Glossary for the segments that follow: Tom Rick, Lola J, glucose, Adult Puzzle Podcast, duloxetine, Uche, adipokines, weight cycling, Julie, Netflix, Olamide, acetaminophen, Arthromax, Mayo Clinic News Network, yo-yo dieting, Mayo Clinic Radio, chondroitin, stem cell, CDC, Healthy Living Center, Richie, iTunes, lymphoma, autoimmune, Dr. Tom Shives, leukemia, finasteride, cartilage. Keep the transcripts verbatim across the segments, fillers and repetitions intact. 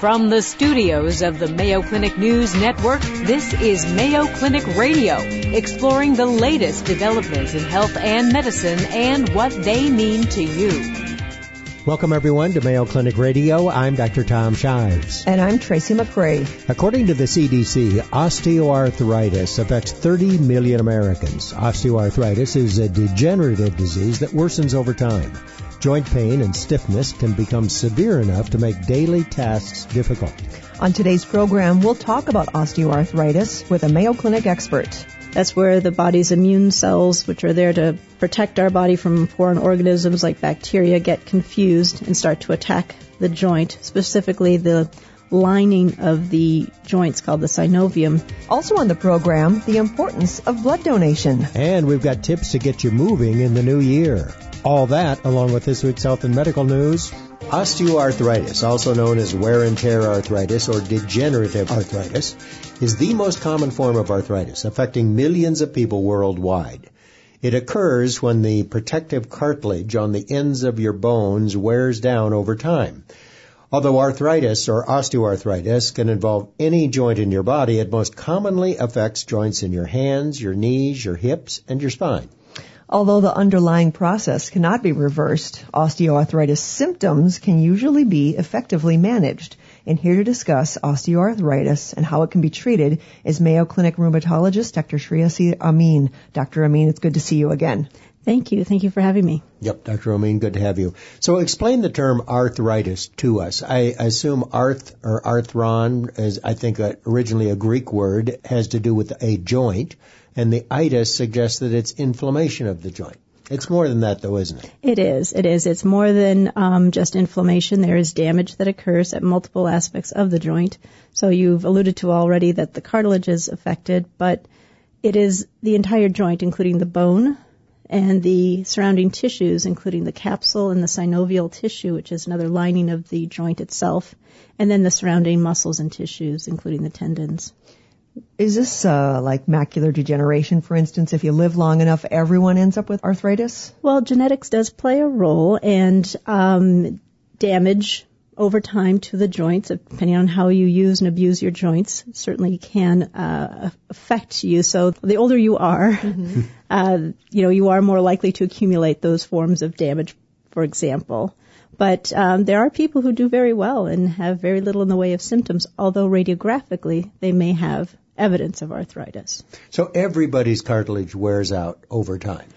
From the studios of the Mayo Clinic News Network, this is Mayo Clinic Radio, exploring the latest developments in health and medicine and what they mean to you. Welcome, everyone, to Mayo Clinic Radio. I'm Doctor Tom Shives. And I'm Tracy McCray. According to the C D C, osteoarthritis affects thirty million Americans. Osteoarthritis is a degenerative disease that worsens over time. Joint pain and stiffness can become severe enough to make daily tasks difficult. On today's program, we'll talk about osteoarthritis with a Mayo Clinic expert. That's where the body's immune cells, which are there to protect our body from foreign organisms like bacteria, get confused and start to attack the joint, specifically the lining of the joints called the synovium. Also on the program, the importance of blood donation. And we've got tips to get you moving in the new year. All that, along with this week's health and medical news. Osteoarthritis, also known as wear and tear arthritis or degenerative arthritis, is the most common form of arthritis, affecting millions of people worldwide. It occurs when the protective cartilage on the ends of your bones wears down over time. Although arthritis or osteoarthritis can involve any joint in your body, it most commonly affects joints in your hands, your knees, your hips, and your spine. Although the underlying process cannot be reversed, osteoarthritis symptoms can usually be effectively managed. And here to discuss osteoarthritis and how it can be treated is Mayo Clinic rheumatologist Doctor Shreya Amin. Doctor Amin, it's good to see you again. Thank you. Thank you for having me. Yep, Doctor Amin, good to have you. So explain the term arthritis to us. I assume arth or arthron is, I think, uh, originally a Greek word, has to do with a joint, and the itis suggests that it's inflammation of the joint. It's more than that, though, isn't it? It is. It is. It's more than um, just inflammation. There is damage that occurs at multiple aspects of the joint. So you've alluded to already that the cartilage is affected, but it is the entire joint, including the bone and the surrounding tissues, including the capsule and the synovial tissue, which is another lining of the joint itself, and then the surrounding muscles and tissues, including the tendons. Is this uh, like macular degeneration, for instance? If you live long enough, everyone ends up with arthritis? Well, genetics does play a role, and um, damage over time to the joints, depending on how you use and abuse your joints, certainly can uh, affect you. So the older you are, mm-hmm. uh, you know, you are more likely to accumulate those forms of damage, for example. But um, there are people who do very well and have very little in the way of symptoms, although radiographically they may have evidence of arthritis. So everybody's cartilage wears out over time.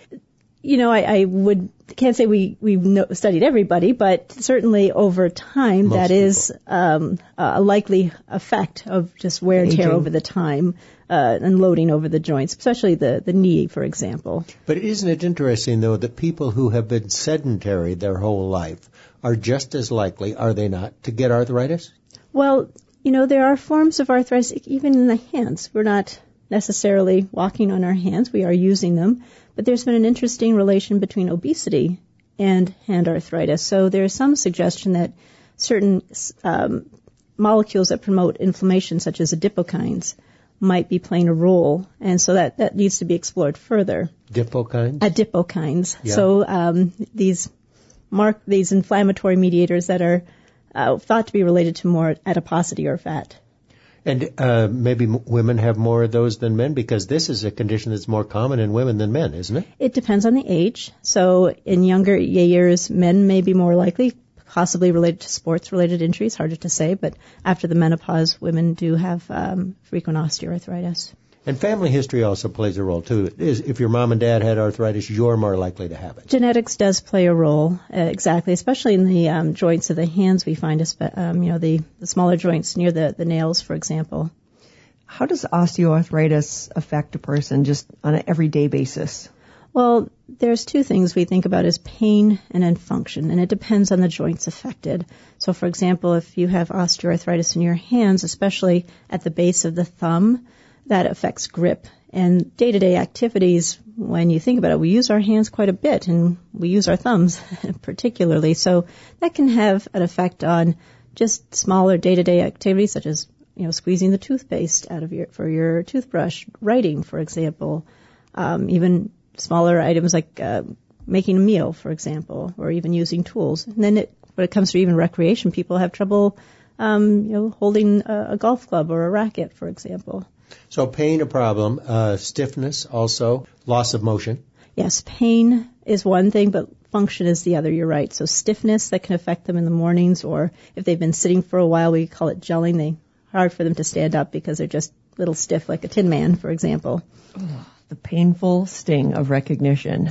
You know, I, I would can't say we we know, studied everybody, but certainly over time Most that people. is um, a likely effect of just wear and tear over the time uh, and loading over the joints, especially the, the knee, for example. But isn't it interesting, though, that people who have been sedentary their whole life are just as likely, are they not, to get arthritis? Well, you know, there are forms of arthritis even in the hands. We're not necessarily walking on our hands. We are using them. But there's been an interesting relation between obesity and hand arthritis. So there's some suggestion that certain um, molecules that promote inflammation, such as adipokines, might be playing a role. And so that, that needs to be explored further. Adipokines? Adipokines. Yeah. So um, these mark these inflammatory mediators that are uh, thought to be related to more adiposity or fat. And uh, maybe m- women have more of those than men, because this is a condition that's more common in women than men, isn't it? It depends on the age. So in younger years, men may be more likely, possibly related to sports-related injuries, harder to say. But after the menopause, women do have um, frequent osteoarthritis. And family history also plays a role, too. Is if your mom and dad had arthritis, you're more likely to have it. Genetics does play a role, uh, exactly, especially in the um, joints of the hands we find, um, you know, the, the smaller joints near the, the nails, for example. How does osteoarthritis affect a person just on an everyday basis? Well, there's two things we think about is pain and then function, and it depends on the joints affected. So, for example, if you have osteoarthritis in your hands, especially at the base of the thumb, that affects grip. And day-to-day activities, when you think about it, we use our hands quite a bit, and we use our thumbs particularly. So that can have an effect on just smaller day-to-day activities, such as, you know, squeezing the toothpaste out of your, for your toothbrush, writing, for example, um, even smaller items like uh, making a meal, for example, or even using tools. And then it, when it comes to even recreation, people have trouble um, you know, holding a, a golf club or a racket, for example. So pain a problem, uh, stiffness also, loss of motion. Yes, pain is one thing, but function is the other. You're right. So stiffness that can affect them in the mornings, or if they've been sitting for a while, we call it gelling. They hard for them to stand up because they're just a little stiff, like a tin man, for example. Ugh, the painful sting of recognition.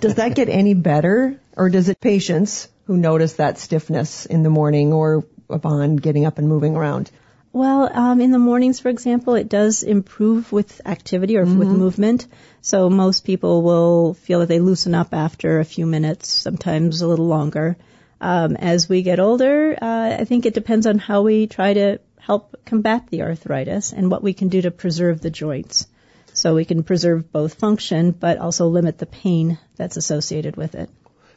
Does that get any better, or does it patients who notice that stiffness in the morning or upon getting up and moving around? Well, um, in the mornings, for example, it does improve with activity or mm-hmm. with movement. So most people will feel that they loosen up after a few minutes, sometimes a little longer. Um, as we get older, uh, I think it depends on how we try to help combat the arthritis and what we can do to preserve the joints. So we can preserve both function, but also limit the pain that's associated with it.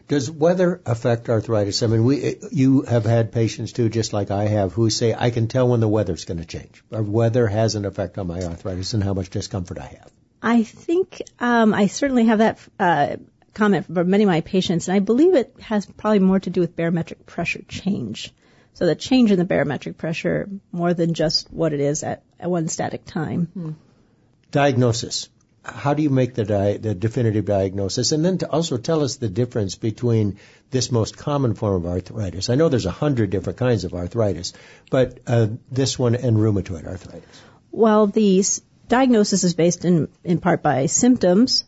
Does weather affect arthritis? I mean, we you have had patients, too, just like I have, who say, I can tell when the weather's going to change. Or weather has an effect on my arthritis and how much discomfort I have. I think um, I certainly have that uh, comment from many of my patients, and I believe it has probably more to do with barometric pressure change. So the change in the barometric pressure more than just what it is at, at one static time. Hmm. Diagnosis. How do you make the, di- the definitive diagnosis? And then to also tell us the difference between this most common form of arthritis. I know there's a hundred different kinds of arthritis, but uh, this one and rheumatoid arthritis. Well, the s- diagnosis is based in, in part by symptoms,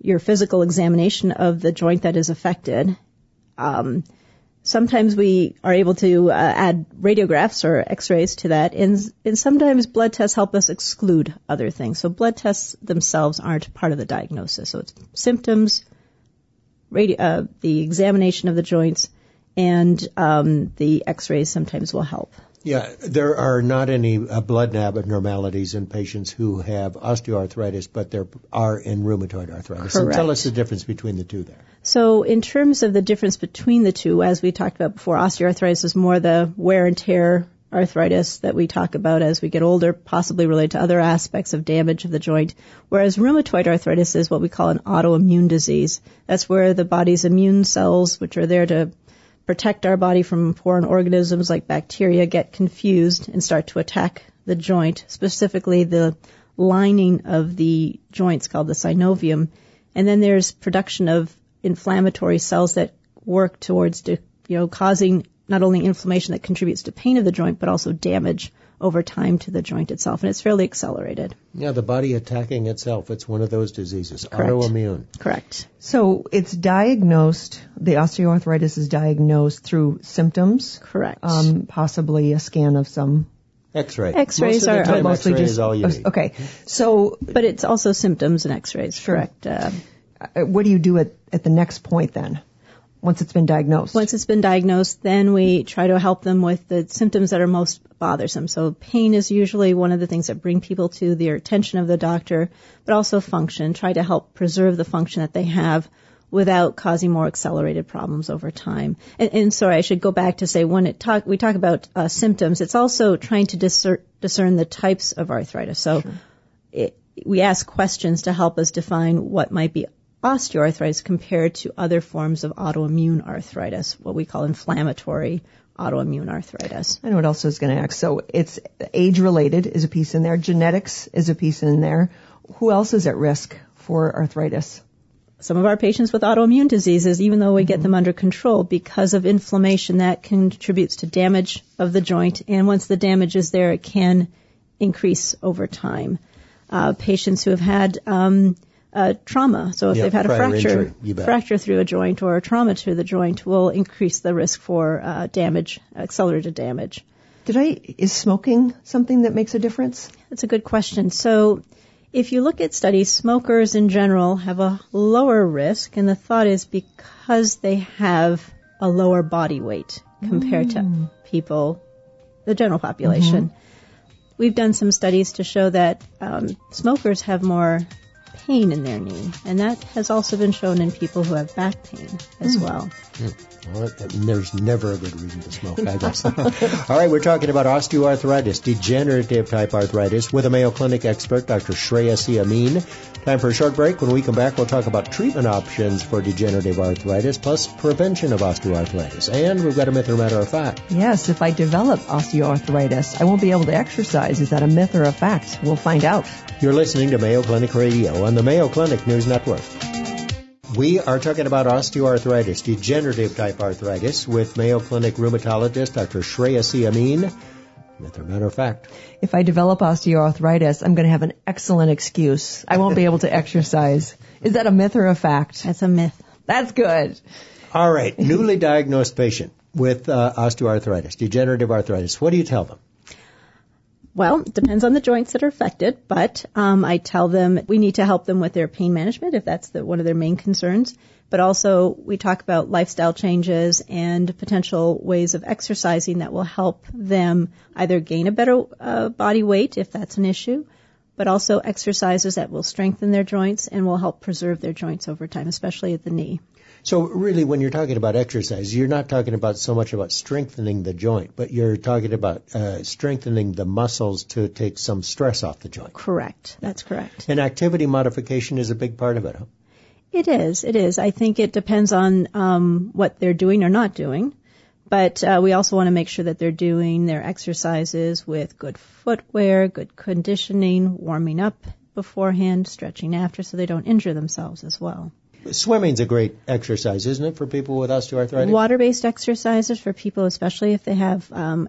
your physical examination of the joint that is affected. Um, sometimes we are able to uh, add radiographs or x-rays to that, and, and sometimes blood tests help us exclude other things. So blood tests themselves aren't part of the diagnosis. So it's symptoms, radio, uh, the examination of the joints, and um, the x-rays sometimes will help. Yeah, there are not any uh, blood abnormalities in patients who have osteoarthritis, but there are in rheumatoid arthritis. Correct. So tell us the difference between the two there. So in terms of the difference between the two, as we talked about before, osteoarthritis is more the wear and tear arthritis that we talk about as we get older, possibly related to other aspects of damage of the joint, whereas rheumatoid arthritis is what we call an autoimmune disease. That's where the body's immune cells, which are there to protect our body from foreign organisms like bacteria, get confused and start to attack the joint, specifically the lining of the joints called the synovium. And then there's production of inflammatory cells that work towards, you know, causing not only inflammation that contributes to pain of the joint, but also damage over time to the joint itself. And it's fairly accelerated. Yeah, the body attacking itself. It's one of those diseases. Correct. Autoimmune. Correct. So it's diagnosed, the osteoarthritis is diagnosed through symptoms. Correct. Um, possibly a scan of some. X-ray. X-rays are time, mostly X-ray just. Is all you need. Okay. So. But it's also symptoms and X-rays. Sure. Correct. Uh, what do you do at, at the next point then? Once it's been diagnosed? Once it's been diagnosed, then we try to help them with the symptoms that are most bothersome. So pain is usually one of the things that bring people to the attention of the doctor, but also function, try to help preserve the function that they have without causing more accelerated problems over time. And, and sorry, I should go back to say when it talk, we talk about uh, symptoms, it's also trying to discer- discern the types of arthritis. So sure. it, we ask questions to help us define what might be osteoarthritis compared to other forms of autoimmune arthritis, what we call inflammatory autoimmune arthritis. I know what else I was going to ask. So it's age-related is a piece in there. Genetics is a piece in there. Who else is at risk for arthritis? Some of our patients with autoimmune diseases, even though we mm-hmm. get them under control, because of inflammation that contributes to damage of the joint. And once the damage is there, it can increase over time. Uh, patients who have had um Uh, trauma. So if yep, they've had a fracture, injury, fracture through a joint or a trauma to the joint will increase the risk for uh, damage, accelerated damage. Did I, is smoking something that makes a difference? That's a good question. So if you look at studies, smokers in general have a lower risk, and the thought is because they have a lower body weight compared mm. to people, the general population. Mm-hmm. We've done some studies to show that um, smokers have more pain in their knee. And that has also been shown in people who have back pain as mm. well. Mm. All right. There's never a good reason to smoke, I guess. All right, we're talking about osteoarthritis, degenerative type arthritis, with a Mayo Clinic expert, Doctor Shreya Amin. Time for a short break. When we come back, we'll talk about treatment options for degenerative arthritis, plus prevention of osteoarthritis. And we've got a myth or matter of fact. Yes, if I develop osteoarthritis, I won't be able to exercise. Is that a myth or a fact? We'll find out. You're listening to Mayo Clinic Radio on the Mayo Clinic News Network. We are talking about osteoarthritis, degenerative type arthritis, with Mayo Clinic rheumatologist Doctor Shreya Amin. As a matter of fact, if I develop osteoarthritis, I'm going to have an excellent excuse. I won't be able to exercise. Is that a myth or a fact? That's a myth. That's good. All right. Newly diagnosed patient with uh, osteoarthritis, degenerative arthritis. What do you tell them? Well, it depends on the joints that are affected, but um, I tell them we need to help them with their pain management if that's the, one of their main concerns. But also we talk about lifestyle changes and potential ways of exercising that will help them either gain a better uh, body weight if that's an issue, but also exercises that will strengthen their joints and will help preserve their joints over time, especially at the knee. So really, when you're talking about exercise, you're not talking about so much about strengthening the joint, but you're talking about uh, strengthening the muscles to take some stress off the joint. Correct. That's correct. And activity modification is a big part of it, huh? It is. It is. I think it depends on um, what they're doing or not doing. But uh, we also want to make sure that they're doing their exercises with good footwear, good conditioning, warming up beforehand, stretching after, so they don't injure themselves as well. Swimming's a great exercise, isn't it, for people with osteoarthritis? Water-based exercises for people, especially if they have um,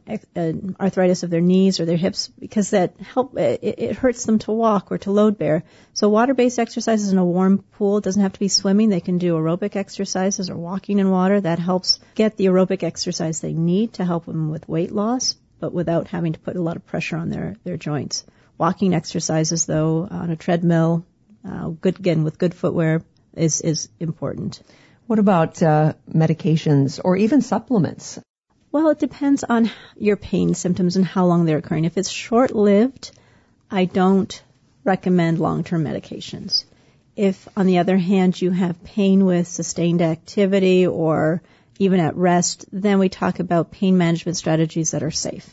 arthritis of their knees or their hips, because that help it, it hurts them to walk or to load bear. So water-based exercises in a warm pool, doesn't have to be swimming. They can do aerobic exercises or walking in water. That helps get the aerobic exercise they need to help them with weight loss, but without having to put a lot of pressure on their, their joints. Walking exercises, though, on a treadmill, uh, good again with good footwear, is is important. What about uh medications or even supplements? Well, it depends on your pain symptoms and how long they're occurring. If it's short-lived, I don't recommend long-term medications. If, on the other hand, you have pain with sustained activity or even at rest, then we talk about pain management strategies that are safe.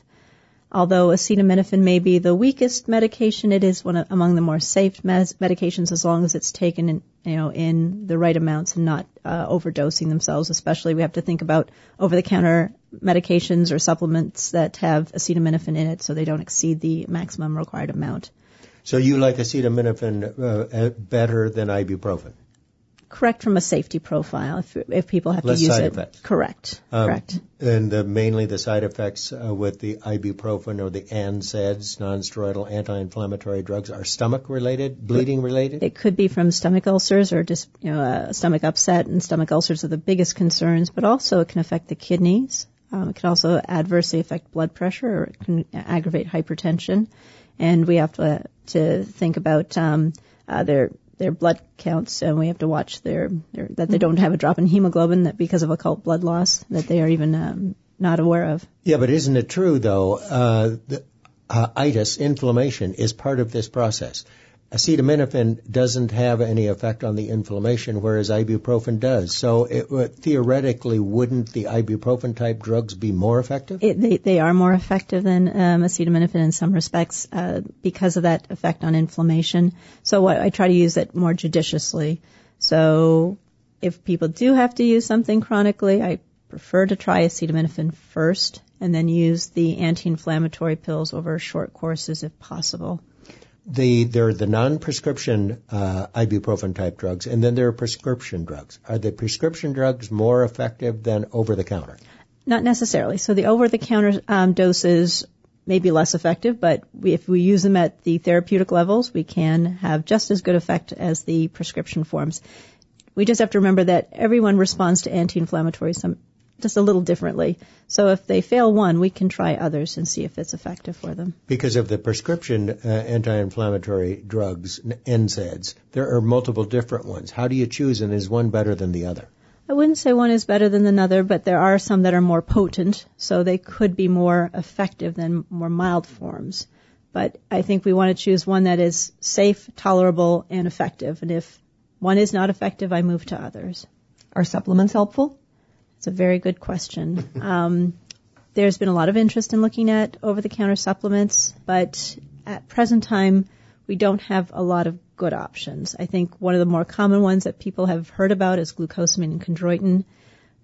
Although acetaminophen may be the weakest medication, it is one of, among the more safe med- medications as long as it's taken in, you know, in the right amounts and not uh, overdosing themselves. Especially, we have to think about over-the-counter medications or supplements that have acetaminophen in it, so they don't exceed the maximum required amount. So you like acetaminophen uh, better than ibuprofen? Correct, from a safety profile, if, if people have Less to use side it. Effects. Correct, um, correct. And the, mainly the side effects uh, with the ibuprofen or the N SAIDs, non-steroidal anti-inflammatory drugs, are stomach-related, bleeding-related? It could be from stomach ulcers or just you know, uh, stomach upset, and stomach ulcers are the biggest concerns, but also it can affect the kidneys. Um, it can also adversely affect blood pressure, or it can aggravate hypertension. And we have to, uh, to think about um, uh, their... their blood counts, and we have to watch their, their that they don't have a drop in hemoglobin that because of occult blood loss that they are even um, not aware of. Yeah, but isn't it true, though, uh, the, uh, itis, inflammation, is part of this process? Acetaminophen doesn't have any effect on the inflammation, whereas ibuprofen does. So it, uh, theoretically, wouldn't the ibuprofen-type drugs be more effective? It, they, they are more effective than um, acetaminophen in some respects uh, because of that effect on inflammation. So what, I try to use it more judiciously. So if people do have to use something chronically, I prefer to try acetaminophen first and then use the anti-inflammatory pills over short courses if possible. The, there are the non-prescription uh, ibuprofen-type drugs, and then there are prescription drugs. Are the prescription drugs more effective than over-the-counter? Not necessarily. So the over-the-counter um, doses may be less effective, but we, if we use them at the therapeutic levels, we can have just as good effect as the prescription forms. We just have to remember that everyone responds to anti-inflammatories some, just a little differently. So if they fail one, we can try others and see if it's effective for them. Because of the prescription uh, anti-inflammatory drugs, N SAIDs, there are multiple different ones. How do you choose, and is one better than the other? I wouldn't say one is better than another, but there are some that are more potent, so they could be more effective than more mild forms. But I think we want to choose one that is safe, tolerable, and effective. And if one is not effective, I move to others. Are supplements helpful? It's a very good question. Um, there's been a lot of interest in looking at over-the-counter supplements, but at present time, we don't have a lot of good options. I think one of the more common ones that people have heard about is glucosamine and chondroitin.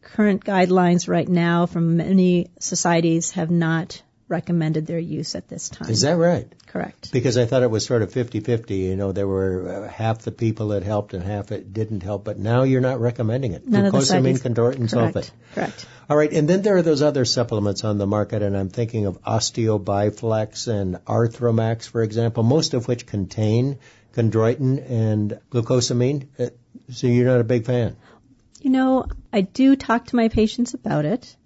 Current guidelines right now from many societies have not recommended their use at this time. Is that right? Correct. Because I thought it was sort of fifty-fifty. You know, there were uh, half the people that helped and half it didn't help, but now you're not recommending it. None Glucosamine, chondroitin, sulfate. Correct. All right, and then there are those other supplements on the market, and I'm thinking of Osteobiflex and Arthromax, for example, most of which contain chondroitin and glucosamine. Uh, so you're not a big fan? You know, I do talk to my patients about it.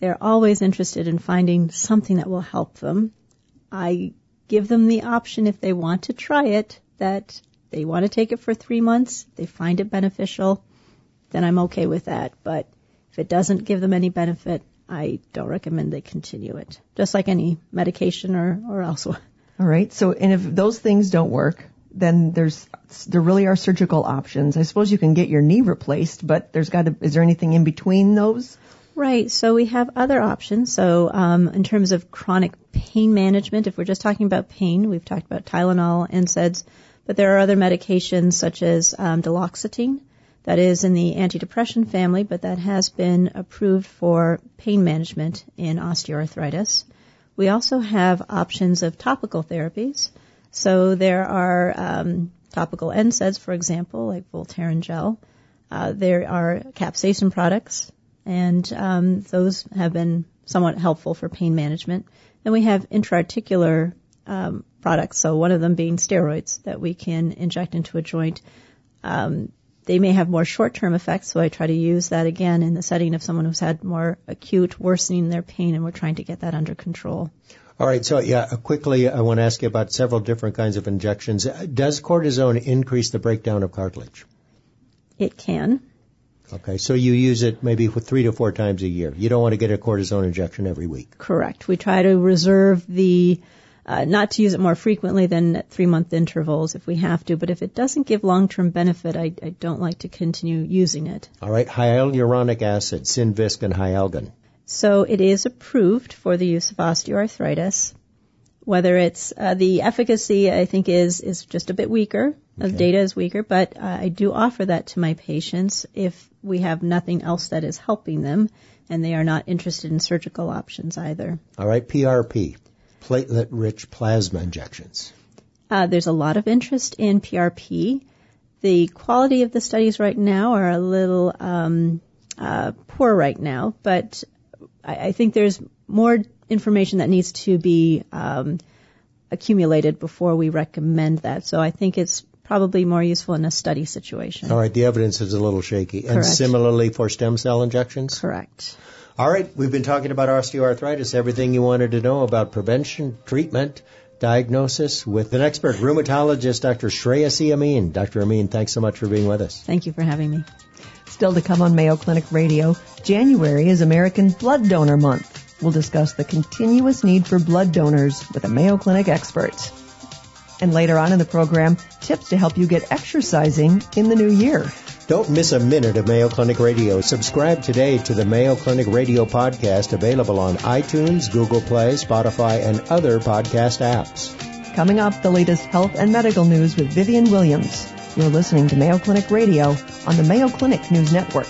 They're always interested in finding something that will help them. I give them the option, if they want to try it, that they want to take it for three months. If they find it beneficial, then I'm okay with that. But if it doesn't give them any benefit, I don't recommend they continue it, just like any medication or, or elsewhere. All right. So, and if those things don't work, then there's there really are surgical options. I suppose you can get your knee replaced, but there's got to, is there anything in between those? Right. So we have other options. So um, in terms of chronic pain management, if we're just talking about pain, we've talked about Tylenol, N SAIDs, but there are other medications such as um, duloxetine that is in the antidepressant family, but that has been approved for pain management in osteoarthritis. We also have options of topical therapies. So there are um, topical N SAIDs, for example, like Voltaren gel. Uh, there are capsaicin products. And um, those have been somewhat helpful for pain management. Then we have intra-articular um, products, so one of them being steroids that we can inject into a joint. Um, they may have more short-term effects, so I try to use that, again, in the setting of someone who's had more acute worsening in their pain, and we're trying to get that under control. All right, so, yeah, quickly I want to ask you about several different kinds of injections. Does cortisone increase the breakdown of cartilage? It can. Okay, so you use it maybe three to four times a year. You don't want to get a cortisone injection every week. Correct. We try to reserve the, uh, not to use it more frequently than at three-month intervals if we have to, but if it doesn't give long-term benefit, I, I don't like to continue using it. All right, hyaluronic acid, synvisc, and Hyalgan. So it is approved for the use of osteoarthritis. Whether it's uh, the efficacy, I think, is is just a bit weaker. Okay. The data is weaker, but uh, I do offer that to my patients if we have nothing else that is helping them, and they are not interested in surgical options either. All right, P R P, platelet-rich plasma injections. Uh, there's a lot of interest in P R P. The quality of the studies right now are a little um, uh, poor right now, but I, I think there's more information that needs to be um, accumulated before we recommend that. So I think it's probably more useful in a study situation. All right, the evidence is a little shaky. Correct. And similarly for stem cell injections? Correct. All right, we've been talking about osteoarthritis, everything you wanted to know about prevention, treatment, diagnosis with an expert rheumatologist, Doctor Shreya Amin. Doctor Amin, thanks so much for being with us. Thank you for having me. Still to come on Mayo Clinic Radio, January is American Blood Donor Month. We'll discuss the continuous need for blood donors with a Mayo Clinic expert. And later on in the program, tips to help you get exercising in the new year. Don't miss a minute of Mayo Clinic Radio. Subscribe today to the Mayo Clinic Radio podcast, available on iTunes, Google Play, Spotify, and other podcast apps. Coming up, the latest health and medical news with Vivian Williams. You're listening to Mayo Clinic Radio on the Mayo Clinic News Network.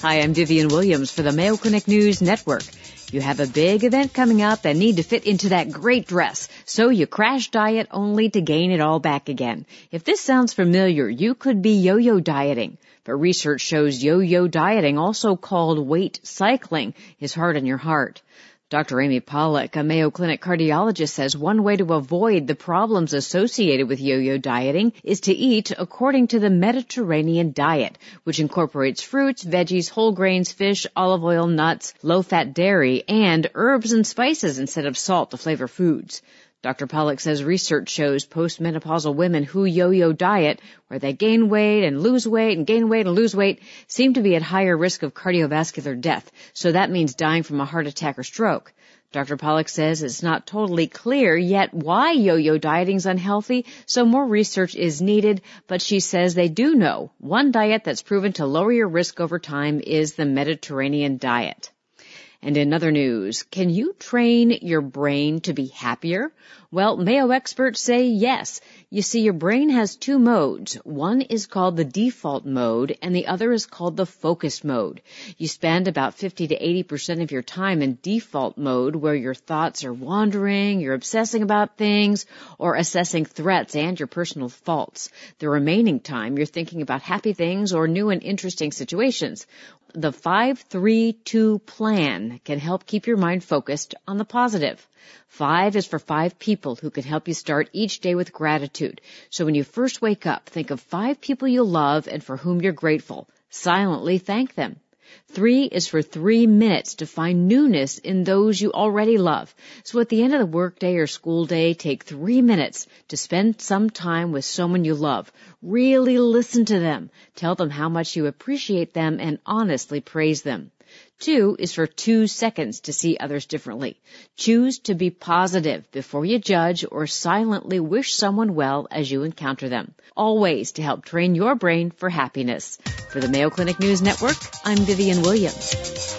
Hi, I'm Vivian Williams for the Mayo Clinic News Network. You have a big event coming up and need to fit into that great dress, so you crash diet only to gain it all back again. If this sounds familiar, you could be yo-yo dieting. But research shows yo-yo dieting, also called weight cycling, is hard on your heart. Doctor Amy Pollock, a Mayo Clinic cardiologist, says one way to avoid the problems associated with yo-yo dieting is to eat according to the Mediterranean diet, which incorporates fruits, veggies, whole grains, fish, olive oil, nuts, low-fat dairy, and herbs and spices instead of salt to flavor foods. Doctor Pollock says research shows postmenopausal women who yo-yo diet, where they gain weight and lose weight and gain weight and lose weight, seem to be at higher risk of cardiovascular death. So that means dying from a heart attack or stroke. Doctor Pollock says it's not totally clear yet why yo-yo dieting is unhealthy, so more research is needed, but she says they do know one diet that's proven to lower your risk over time is the Mediterranean diet. And in other news, can you train your brain to be happier? Well, Mayo experts say yes. You see, your brain has two modes. One is called the default mode, and the other is called the focus mode. You spend about fifty to eighty percent of your time in default mode, where your thoughts are wandering, you're obsessing about things, or assessing threats and your personal faults. The remaining time, you're thinking about happy things or new and interesting situations. The five three two plan can help keep your mind focused on the positive. Five is for five people who can help you start each day with gratitude. So when you first wake up, think of five people you love and for whom you're grateful. Silently thank them. Three is for three minutes to find newness in those you already love. So at the end of the workday or school day, take three minutes to spend some time with someone you love. Really listen to them. Tell them how much you appreciate them and honestly praise them. Two is for two seconds to see others differently. Choose to be positive before you judge or silently wish someone well as you encounter them. All ways to help train your brain for happiness. For the Mayo Clinic News Network, I'm Vivian Williams.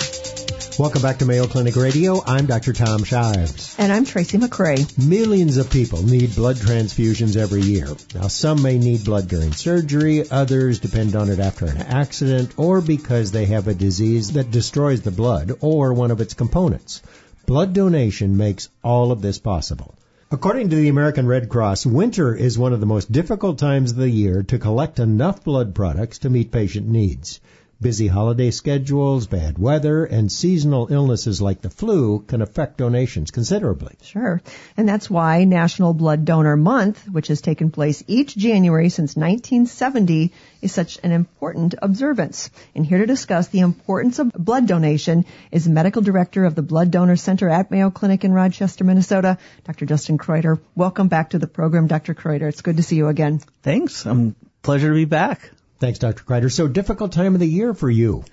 Welcome back to Mayo Clinic Radio. I'm Doctor Tom Shives. And I'm Tracy McCray. Millions of people need blood transfusions every year. Now, some may need blood during surgery, others depend on it after an accident, or because they have a disease that destroys the blood or one of its components. Blood donation makes all of this possible. According to the American Red Cross, winter is one of the most difficult times of the year to collect enough blood products to meet patient needs. Busy holiday schedules, bad weather, and seasonal illnesses like the flu can affect donations considerably. Sure. And that's why National Blood Donor Month, which has taken place each January since nineteen seventy, is such an important observance. And here to discuss the importance of blood donation is Medical Director of the Blood Donor Center at Mayo Clinic in Rochester, Minnesota, Doctor Justin Kreuter. Welcome back to the program, Doctor Kreuter. It's good to see you again. Thanks. Um, pleasure to be back. Thanks, Doctor Kreuter. So, difficult time of the year for you.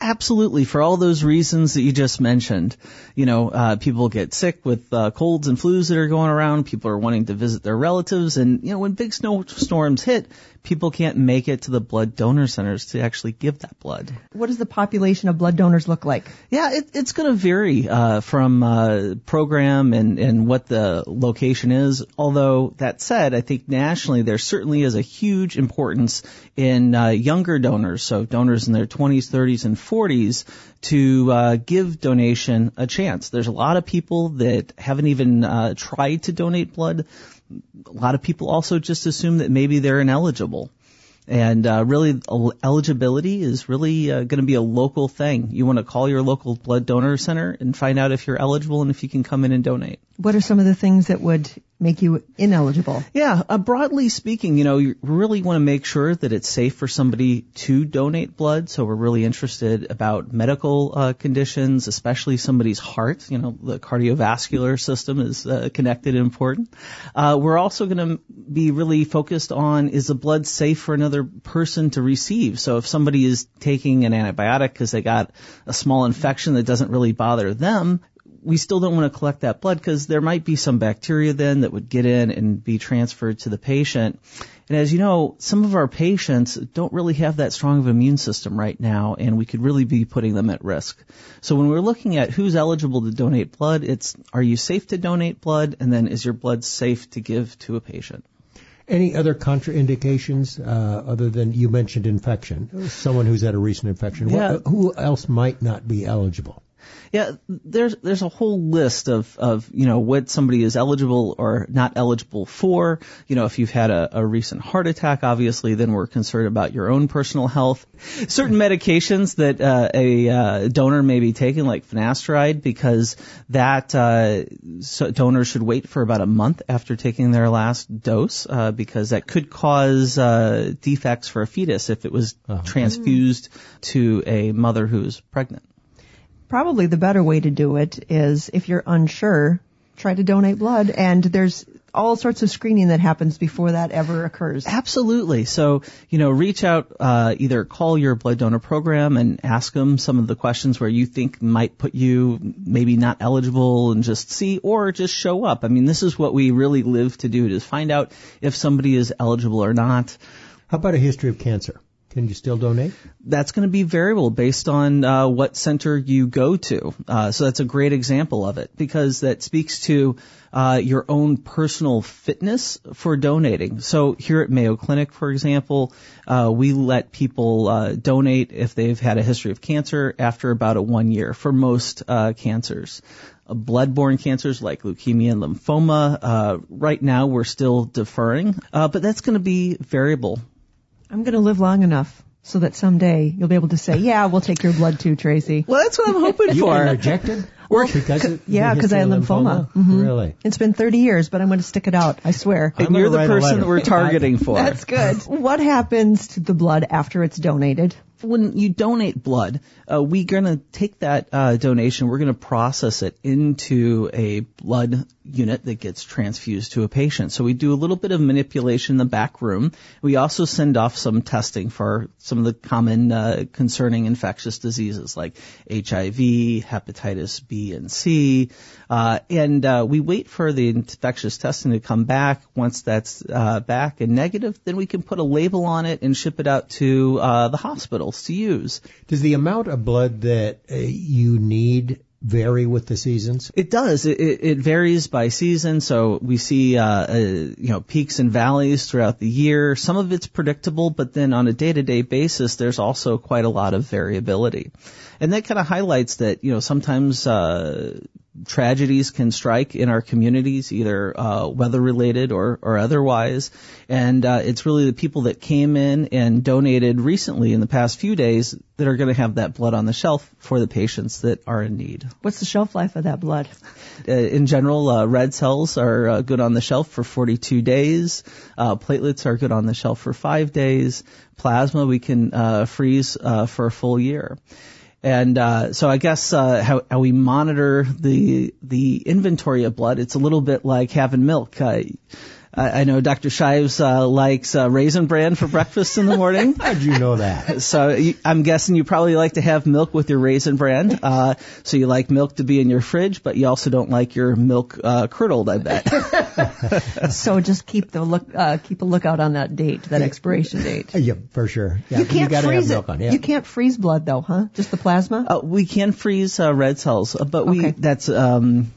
Absolutely, for all those reasons that you just mentioned. You know, uh, people get sick with uh, colds and flus that are going around. People are wanting to visit their relatives. And, you know, when big snowstorms hit, people can't make it to the blood donor centers to actually give that blood. What does the population of blood donors look like? Yeah, it, it's going to vary uh, from uh, program and, and what the location is. Although, that said, I think nationally there certainly is a huge importance in uh, younger donors, so donors in their twenties, thirties, and forties, to uh, give donation a chance. There's a lot of people that haven't even uh, tried to donate blood. A lot of people also just assume that maybe they're ineligible. And uh, really, el- eligibility is really uh, going to be a local thing. You want to call your local blood donor center and find out if you're eligible and if you can come in and donate. What are some of the things that would make you ineligible? Yeah, uh, broadly speaking, you know, you really want to make sure that it's safe for somebody to donate blood. So we're really interested about medical uh, conditions, especially somebody's heart. You know, the cardiovascular system is uh, connected and important. Uh, we're also going to be really focused on, is the blood safe for another person to receive? So if somebody is taking an antibiotic because they got a small infection that doesn't really bother them, we still don't want to collect that blood because there might be some bacteria then that would get in and be transferred to the patient. And as you know, some of our patients don't really have that strong of an immune system right now, and we could really be putting them at risk. So when we're looking at who's eligible to donate blood, it's, are you safe to donate blood, and then is your blood safe to give to a patient? Any other contraindications uh, other than you mentioned infection, someone who's had a recent infection? Yeah. What, who else might not be eligible? Yeah, there's there's a whole list of, of, you know, what somebody is eligible or not eligible for. You know, if you've had a, a recent heart attack, obviously, then we're concerned about your own personal health. Certain medications that uh, a uh, donor may be taking, like finasteride, because that uh, so donor should wait for about a month after taking their last dose, uh, because that could cause uh, defects for a fetus if it was uh-huh. transfused to a mother who's pregnant. Probably the better way to do it is, if you're unsure, try to donate blood. And there's all sorts of screening that happens before that ever occurs. Absolutely. So, you know, reach out, uh, either call your blood donor program and ask them some of the questions where you think might put you maybe not eligible, and just see, or just show up. I mean, this is what we really live to do, is find out if somebody is eligible or not. How about a history of cancer? Can you still donate? That's going to be variable based on uh, what center you go to. Uh, so that's a great example of it, because that speaks to uh, your own personal fitness for donating. So here at Mayo Clinic, for example, uh, we let people uh, donate if they've had a history of cancer after about a one year for most uh, cancers. Blood-borne cancers like leukemia and lymphoma, uh, right now we're still deferring, uh, but that's going to be variable. I'm going to live long enough so that someday you'll be able to say, yeah, we'll take your blood too, Tracy. Well, that's what I'm hoping you for. You were rejected? Well, because c- yeah, because I had lymphoma. lymphoma. Mm-hmm. Really? It's been thirty years, but I'm going to stick it out, I swear. I'm and you're the person that we're targeting for. That's good. What happens to the blood after it's donated? When you donate blood, uh, we're going to take that uh, donation, we're going to process it into a blood unit that gets transfused to a patient. So we do a little bit of manipulation in the back room. We also send off some testing for some of the common uh, concerning infectious diseases like H I V, hepatitis B and C. Uh, and uh, we wait for the infectious testing to come back. Once that's uh, back and negative, then we can put a label on it and ship it out to uh, the hospitals to use. Does the amount of blood that uh, you need vary with the seasons? It does. It, it varies by season. So we see, uh, uh, you know, peaks and valleys throughout the year. Some of it's predictable, but then on a day-to-day basis, there's also quite a lot of variability. And that kind of highlights that, you know, sometimes, uh, tragedies can strike in our communities, either uh, weather-related or, or otherwise, and uh, it's really the people that came in and donated recently in the past few days that are going to have that blood on the shelf for the patients that are in need. What's the shelf life of that blood? Uh, in general, uh, red cells are uh, good on the shelf for forty-two days. Uh, platelets are good on the shelf for five days. Plasma we can uh, freeze uh, for a full year. And uh, so I guess uh, how, how we monitor the the inventory of blood, it's a little bit like having milk. Uh, I, I know Doctor Shives uh, likes uh, Raisin Bran for breakfast in the morning. How'd you know that? So you, I'm guessing you probably like to have milk with your Raisin Bran. Uh, so you like milk to be in your fridge, but you also don't like your milk uh, curdled, I bet. So just keep the look uh, keep a lookout on that date, that yeah. expiration date. Yeah, for sure. Yeah, you can't you freeze have milk on, yeah. You can't freeze blood though, huh? Just the plasma. Uh, we can freeze uh, red cells, but we okay. that's um,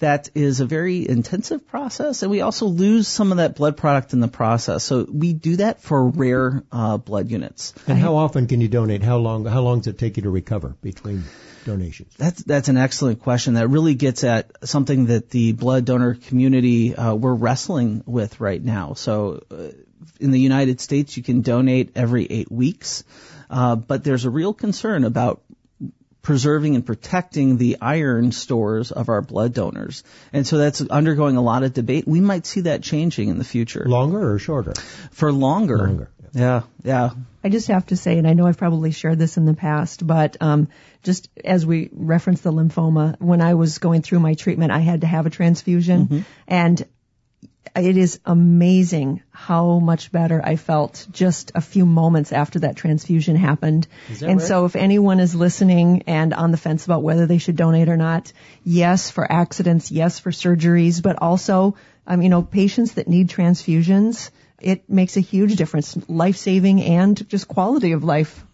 that is a very intensive process, and we also lose some of that blood product in the process. So we do that for rare uh, blood units. And how often can you donate? How long? How long does it take you to recover between donations? That's that's an excellent question. That really gets at something that the blood donor community uh, we're wrestling with right now. So uh, in the United States, you can donate every eight weeks, uh, but there's a real concern about preserving and protecting the iron stores of our blood donors. And so that's undergoing a lot of debate. We might see that changing in the future. Longer or shorter? For longer. Longer. Yeah, yeah. I just have to say, and I know I've probably shared this in the past, but um, just as we referenced the lymphoma, when I was going through my treatment, I had to have a transfusion. Mm-hmm. And it is amazing how much better I felt just a few moments after that transfusion happened. Is that and right? So if anyone is listening and on the fence about whether they should donate or not, yes, for accidents, yes, for surgeries, but also, um, you know, patients that need transfusions, it makes a huge difference, life-saving and just quality of life.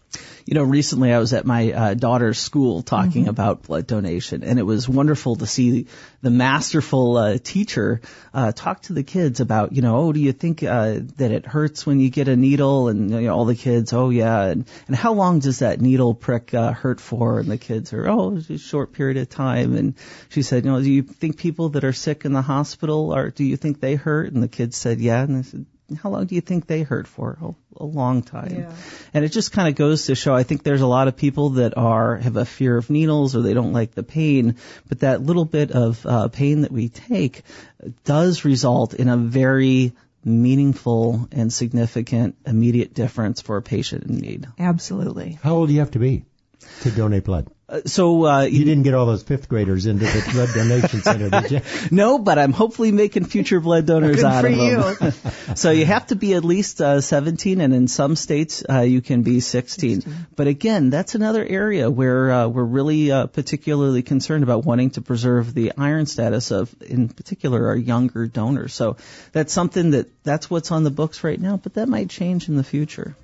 You know, recently I was at my uh, daughter's school talking mm-hmm. about blood donation, and it was wonderful to see the masterful uh, teacher uh, talk to the kids about, you know, oh, do you think uh, that it hurts when you get a needle? And you know, all the kids, oh, yeah. And, and how long does that needle prick uh, hurt for? And the kids are, oh, it's a short period of time. And she said, you know, do you think people that are sick in the hospital, are, do you think they hurt? And the kids said, yeah. And I said, how long do you think they hurt for? Oh, a long time. Yeah. And it just kind of goes to show, I think there's a lot of people that are have a fear of needles or they don't like the pain, but that little bit of uh, pain that we take does result in a very meaningful and significant immediate difference for a patient in need. Absolutely. How old do you have to be to donate blood? Uh, so uh, you didn't get all those fifth graders into the blood donation center, did you? No, but I'm hopefully making future blood donors Good out for of you. them. So you have to be at least uh, seventeen, and in some states uh, you can be sixteen. sixteen. But again, that's another area where uh, we're really uh, particularly concerned about wanting to preserve the iron status of, in particular, our younger donors. So that's something that that's what's on the books right now, but that might change in the future.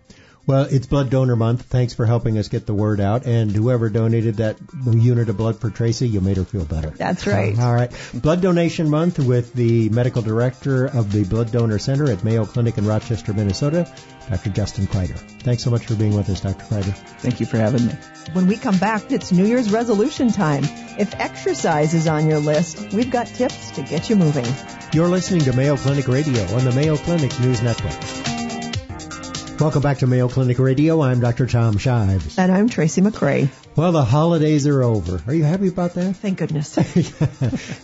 Well, it's Blood Donor Month. Thanks for helping us get the word out. And whoever donated that unit of blood for Tracy, you made her feel better. That's right. Uh, all right. Blood Donation Month with the medical director of the Blood Donor Center at Mayo Clinic in Rochester, Minnesota, Doctor Justin Kreuter. Thanks so much for being with us, Doctor Kreuter. Thank you for having me. When we come back, it's New Year's resolution time. If exercise is on your list, we've got tips to get you moving. You're listening to Mayo Clinic Radio on the Mayo Clinic News Network. Welcome back to Mayo Clinic Radio. I'm Doctor Tom Shives. And I'm Tracy McCray. Well, the holidays are over. Are you happy about that? Thank goodness.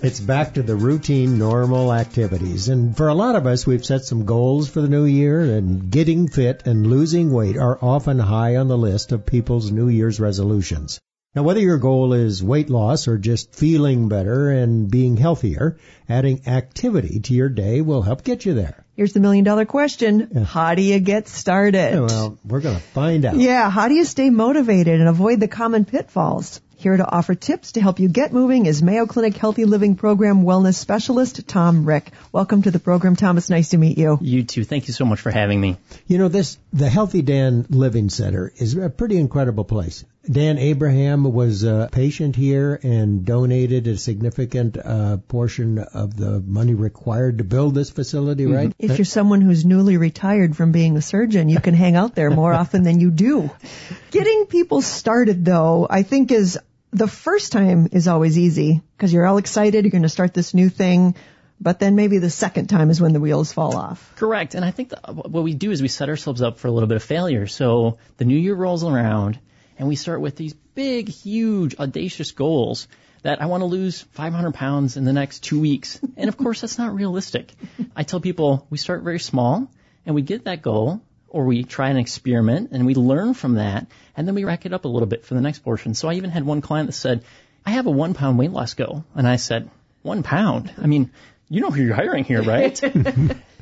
It's back to the routine, normal activities. And for a lot of us, we've set some goals for the new year, and getting fit and losing weight are often high on the list of people's New Year's resolutions. Now, whether your goal is weight loss or just feeling better and being healthier, adding activity to your day will help get you there. Here's the million-dollar question. Yeah. How do you get started? Well, we're going to find out. Yeah, how do you stay motivated and avoid the common pitfalls? Here to offer tips to help you get moving is Mayo Clinic Healthy Living Program Wellness Specialist Tom Rick. Welcome to the program, Tom. It's nice to meet you. You too. Thank you so much for having me. You know, this the Healthy Dan Living Center is a pretty incredible place. Dan Abraham was a patient here and donated a significant uh, portion of the money required to build this facility, mm-hmm. right? If you're someone who's newly retired from being a surgeon, you can hang out there more often than you do. Getting people started, though, I think is the first time is always easy because you're all excited. You're going to start this new thing. But then maybe the second time is when the wheels fall off. Correct. And I think the, what we do is we set ourselves up for a little bit of failure. So the new year rolls around. And we start with these big, huge, audacious goals that I want to lose five hundred pounds in the next two weeks. And, of course, that's not realistic. I tell people we start very small and we get that goal or we try an experiment and we learn from that. And then we rack it up a little bit for the next portion. So I even had one client that said, I have a one-pound weight loss goal. And I said, one pound? I mean, you know who you're hiring here, right?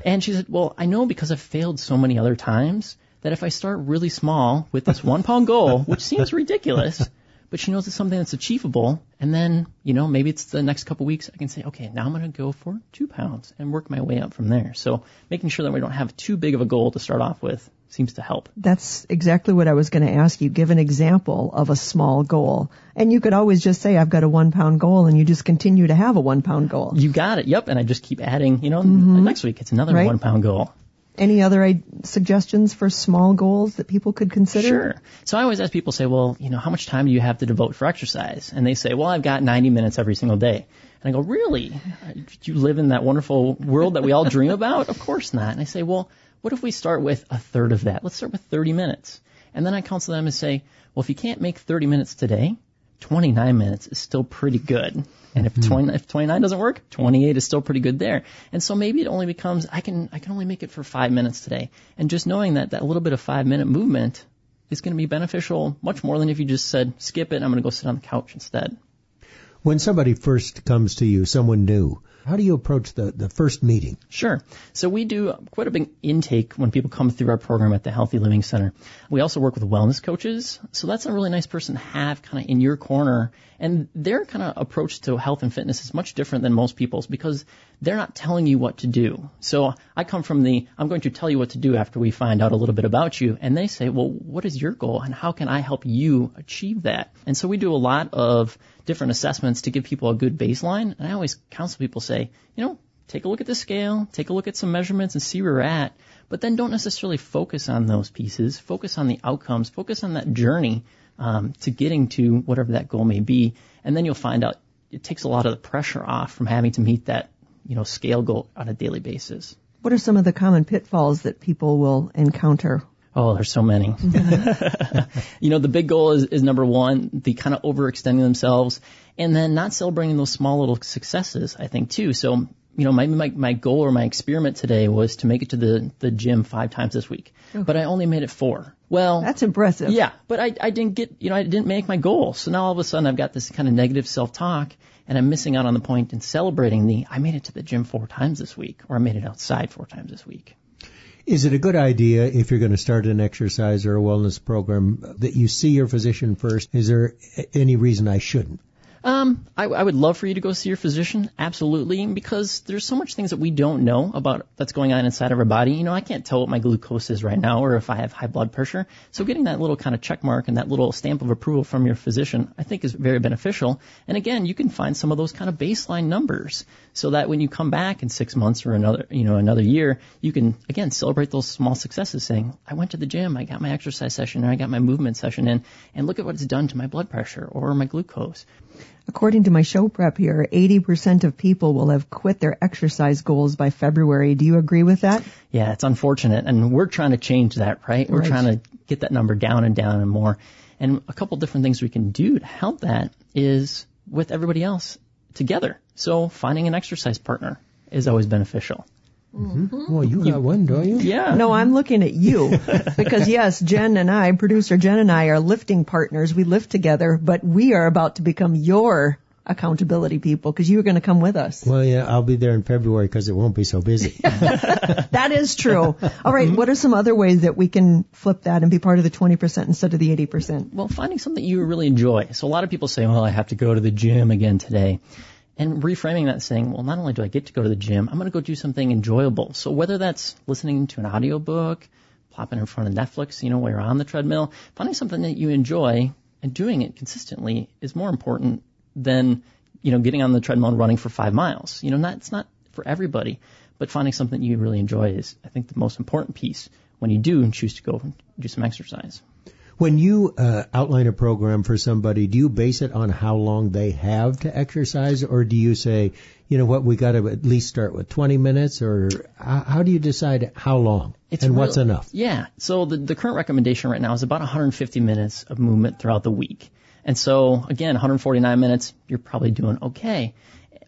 And she said, well, I know because I've failed so many other times that if I start really small with this one-pound goal, which seems ridiculous, but she knows it's something that's achievable, and then, you know, maybe it's the next couple weeks I can say, okay, now I'm going to go for two pounds and work my way up from there. So making sure that we don't have too big of a goal to start off with seems to help. That's exactly what I was going to ask you. Give an example of a small goal. And you could always just say, I've got a one-pound goal, and you just continue to have a one-pound goal. You got it. Yep, and I just keep adding, you know, mm-hmm. next week it's another right? one-pound goal. Any other suggestions for small goals that people could consider? Sure. So I always ask people, say, well, you know, how much time do you have to devote for exercise? And they say, well, I've got ninety minutes every single day. And I go, really? Do you live in that wonderful world that we all dream about? Of course not. And I say, well, what if we start with a third of that? Let's start with thirty minutes. And then I counsel them and say, well, if you can't make thirty minutes today, twenty-nine minutes is still pretty good. And if, twenty, if twenty-nine doesn't work, twenty-eight is still pretty good there. And so maybe it only becomes, I can I can only make it for five minutes today. And just knowing that that little bit of five-minute movement is going to be beneficial much more than if you just said, skip it, I'm going to go sit on the couch instead. When somebody first comes to you, someone new, how do you approach the, the first meeting? Sure. So we do quite a big intake when people come through our program at the Healthy Living Center. We also work with wellness coaches. So that's a really nice person to have kind of in your corner. And their kind of approach to health and fitness is much different than most people's because they're not telling you what to do. So I come from the, I'm going to tell you what to do after we find out a little bit about you. And they say, well, what is your goal and how can I help you achieve that? And so we do a lot of different assessments to give people a good baseline. And I always counsel people, say, you know, take a look at the scale, take a look at some measurements and see where we're at, but then don't necessarily focus on those pieces. Focus on the outcomes, focus on that journey um, to getting to whatever that goal may be. And then you'll find out it takes a lot of the pressure off from having to meet that, you know, scale goal on a daily basis. What are some of the common pitfalls that people will encounter? Oh, there's so many. You know, the big goal is, is number one, the kind of overextending themselves and then not celebrating those small little successes, I think, too. So you know, my, my my goal or my experiment today was to make it to the, the gym five times this week, Ooh. But I only made it four. Well, that's impressive. Yeah, but I, I didn't get, you know, I didn't make my goal. So now all of a sudden I've got this kind of negative self-talk, and I'm missing out on the point in celebrating the, I made it to the gym four times this week, or I made it outside four times this week. Is it a good idea, if you're going to start an exercise or a wellness program, that you see your physician first? Is there any reason I shouldn't? Um, I, I would love for you to go see your physician, absolutely, because there's so much things that we don't know about that's going on inside of our body. You know, I can't tell what my glucose is right now or if I have high blood pressure. So getting that little kind of check mark and that little stamp of approval from your physician, I think, is very beneficial. And again, you can find some of those kind of baseline numbers so that when you come back in six months or another, you know, another year, you can, again, celebrate those small successes saying, I went to the gym, I got my exercise session, or I got my movement session in, and look at what it's done to my blood pressure or my glucose. According to my show prep here, eighty percent of people will have quit their exercise goals by February. Do you agree with that? Yeah, it's unfortunate. And we're trying to change that, right? We're right. trying to get that number down and down and more. And a couple different things we can do to help that is with everybody else together. So finding an exercise partner is always beneficial. Mm-hmm. Well, you got one, don't you? Yeah. No, I'm looking at you because, yes, Jen and I, producer Jen and I, are lifting partners. We lift together, but we are about to become your accountability people because you are going to come with us. Well, yeah, I'll be there in February because it won't be so busy. That is true. All right, what are some other ways that we can flip that and be part of the twenty percent instead of the eighty percent? Well, finding something you really enjoy. So a lot of people say, well, I have to go to the gym again today. And reframing that saying, well, not only do I get to go to the gym, I'm going to go do something enjoyable. So whether that's listening to an audiobook, plopping in front of Netflix, you know, while you're on the treadmill, finding something that you enjoy and doing it consistently is more important than, you know, getting on the treadmill and running for five miles. You know, not, it's not for everybody, but finding something you really enjoy is, I think, the most important piece when you do choose to go and do some exercise. When you uh, outline a program for somebody, do you base it on how long they have to exercise, or do you say, you know what, we got to at least start with twenty minutes, or how do you decide how long it's and real, what's enough? Yeah. So the, the current recommendation right now is about one hundred fifty minutes of movement throughout the week. And so, again, one hundred forty-nine minutes, you're probably doing okay.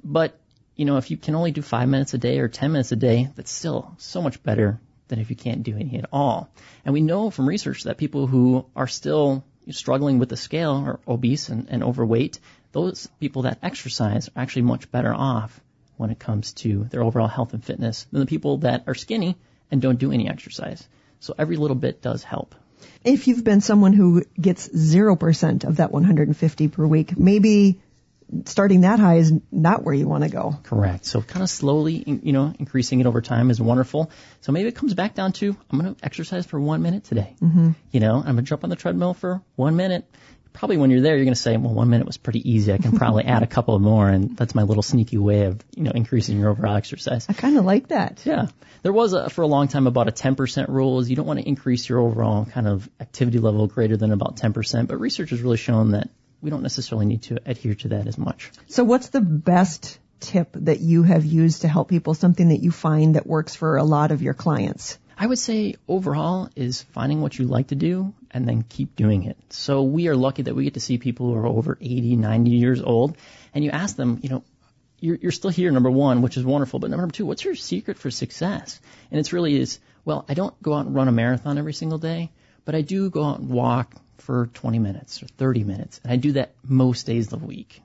But, you know, if you can only do five minutes a day or ten minutes a day, that's still so much better than if you can't do any at all. And we know from research that people who are still struggling with the scale are obese and, and overweight. Those people that exercise are actually much better off when it comes to their overall health and fitness than the people that are skinny and don't do any exercise. So every little bit does help. If you've been someone who gets zero percent of that one hundred fifty per week, maybe starting that high is not where you want to go. Correct. So kind of slowly, you know, increasing it over time is wonderful. So maybe it comes back down to, I'm going to exercise for one minute today. Mm-hmm. You know, I'm going to jump on the treadmill for one minute. Probably when you're there, you're going to say, well, one minute was pretty easy. I can probably add a couple more. And that's my little sneaky way of, you know, increasing your overall exercise. I kind of like that. Yeah. There was a, for a long time about a ten percent rule is you don't want to increase your overall kind of activity level greater than about ten percent. But research has really shown that we don't necessarily need to adhere to that as much. So what's the best tip that you have used to help people, something that you find that works for a lot of your clients? I would say overall is finding what you like to do and then keep doing it. So we are lucky that we get to see people who are over eighty, ninety years old, and you ask them, you know, you're, you're still here, number one, which is wonderful, but number two, what's your secret for success? And it's really is, well, I don't go out and run a marathon every single day, but I do go out and walk for twenty minutes or thirty minutes, and I do that most days of the week.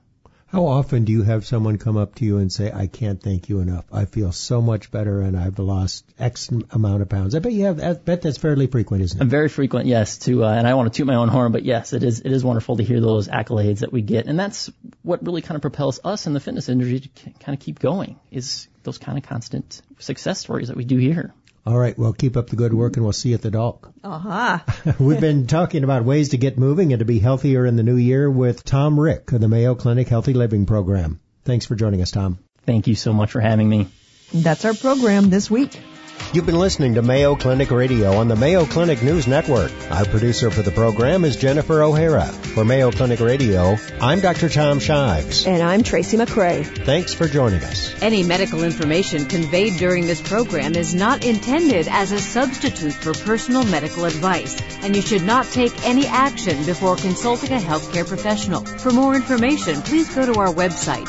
How often do you have someone come up to you and say, I can't thank you enough. I feel so much better, and I've lost X amount of pounds? I bet you have. I bet that's fairly frequent, isn't it? Very frequent, yes. To uh, and I want to toot my own horn, but yes, it is. It is wonderful to hear those accolades that we get, and that's what really kind of propels us in the fitness industry to k- kind of keep going. Is those kind of constant success stories that we do hear. All right, well, keep up the good work, and we'll see you at the dog. Uh-huh. We've been talking about ways to get moving and to be healthier in the new year with Tom Rick of the Mayo Clinic Healthy Living Program. Thanks for joining us, Tom. Thank you so much for having me. That's our program this week. You've been listening to Mayo Clinic Radio on the Mayo Clinic News Network. Our producer for the program is Jennifer O'Hara. For Mayo Clinic Radio, I'm Doctor Tom Shives. And I'm Tracy McCray. Thanks for joining us. Any medical information conveyed during this program is not intended as a substitute for personal medical advice, and you should not take any action before consulting a healthcare professional. For more information, please go to our website,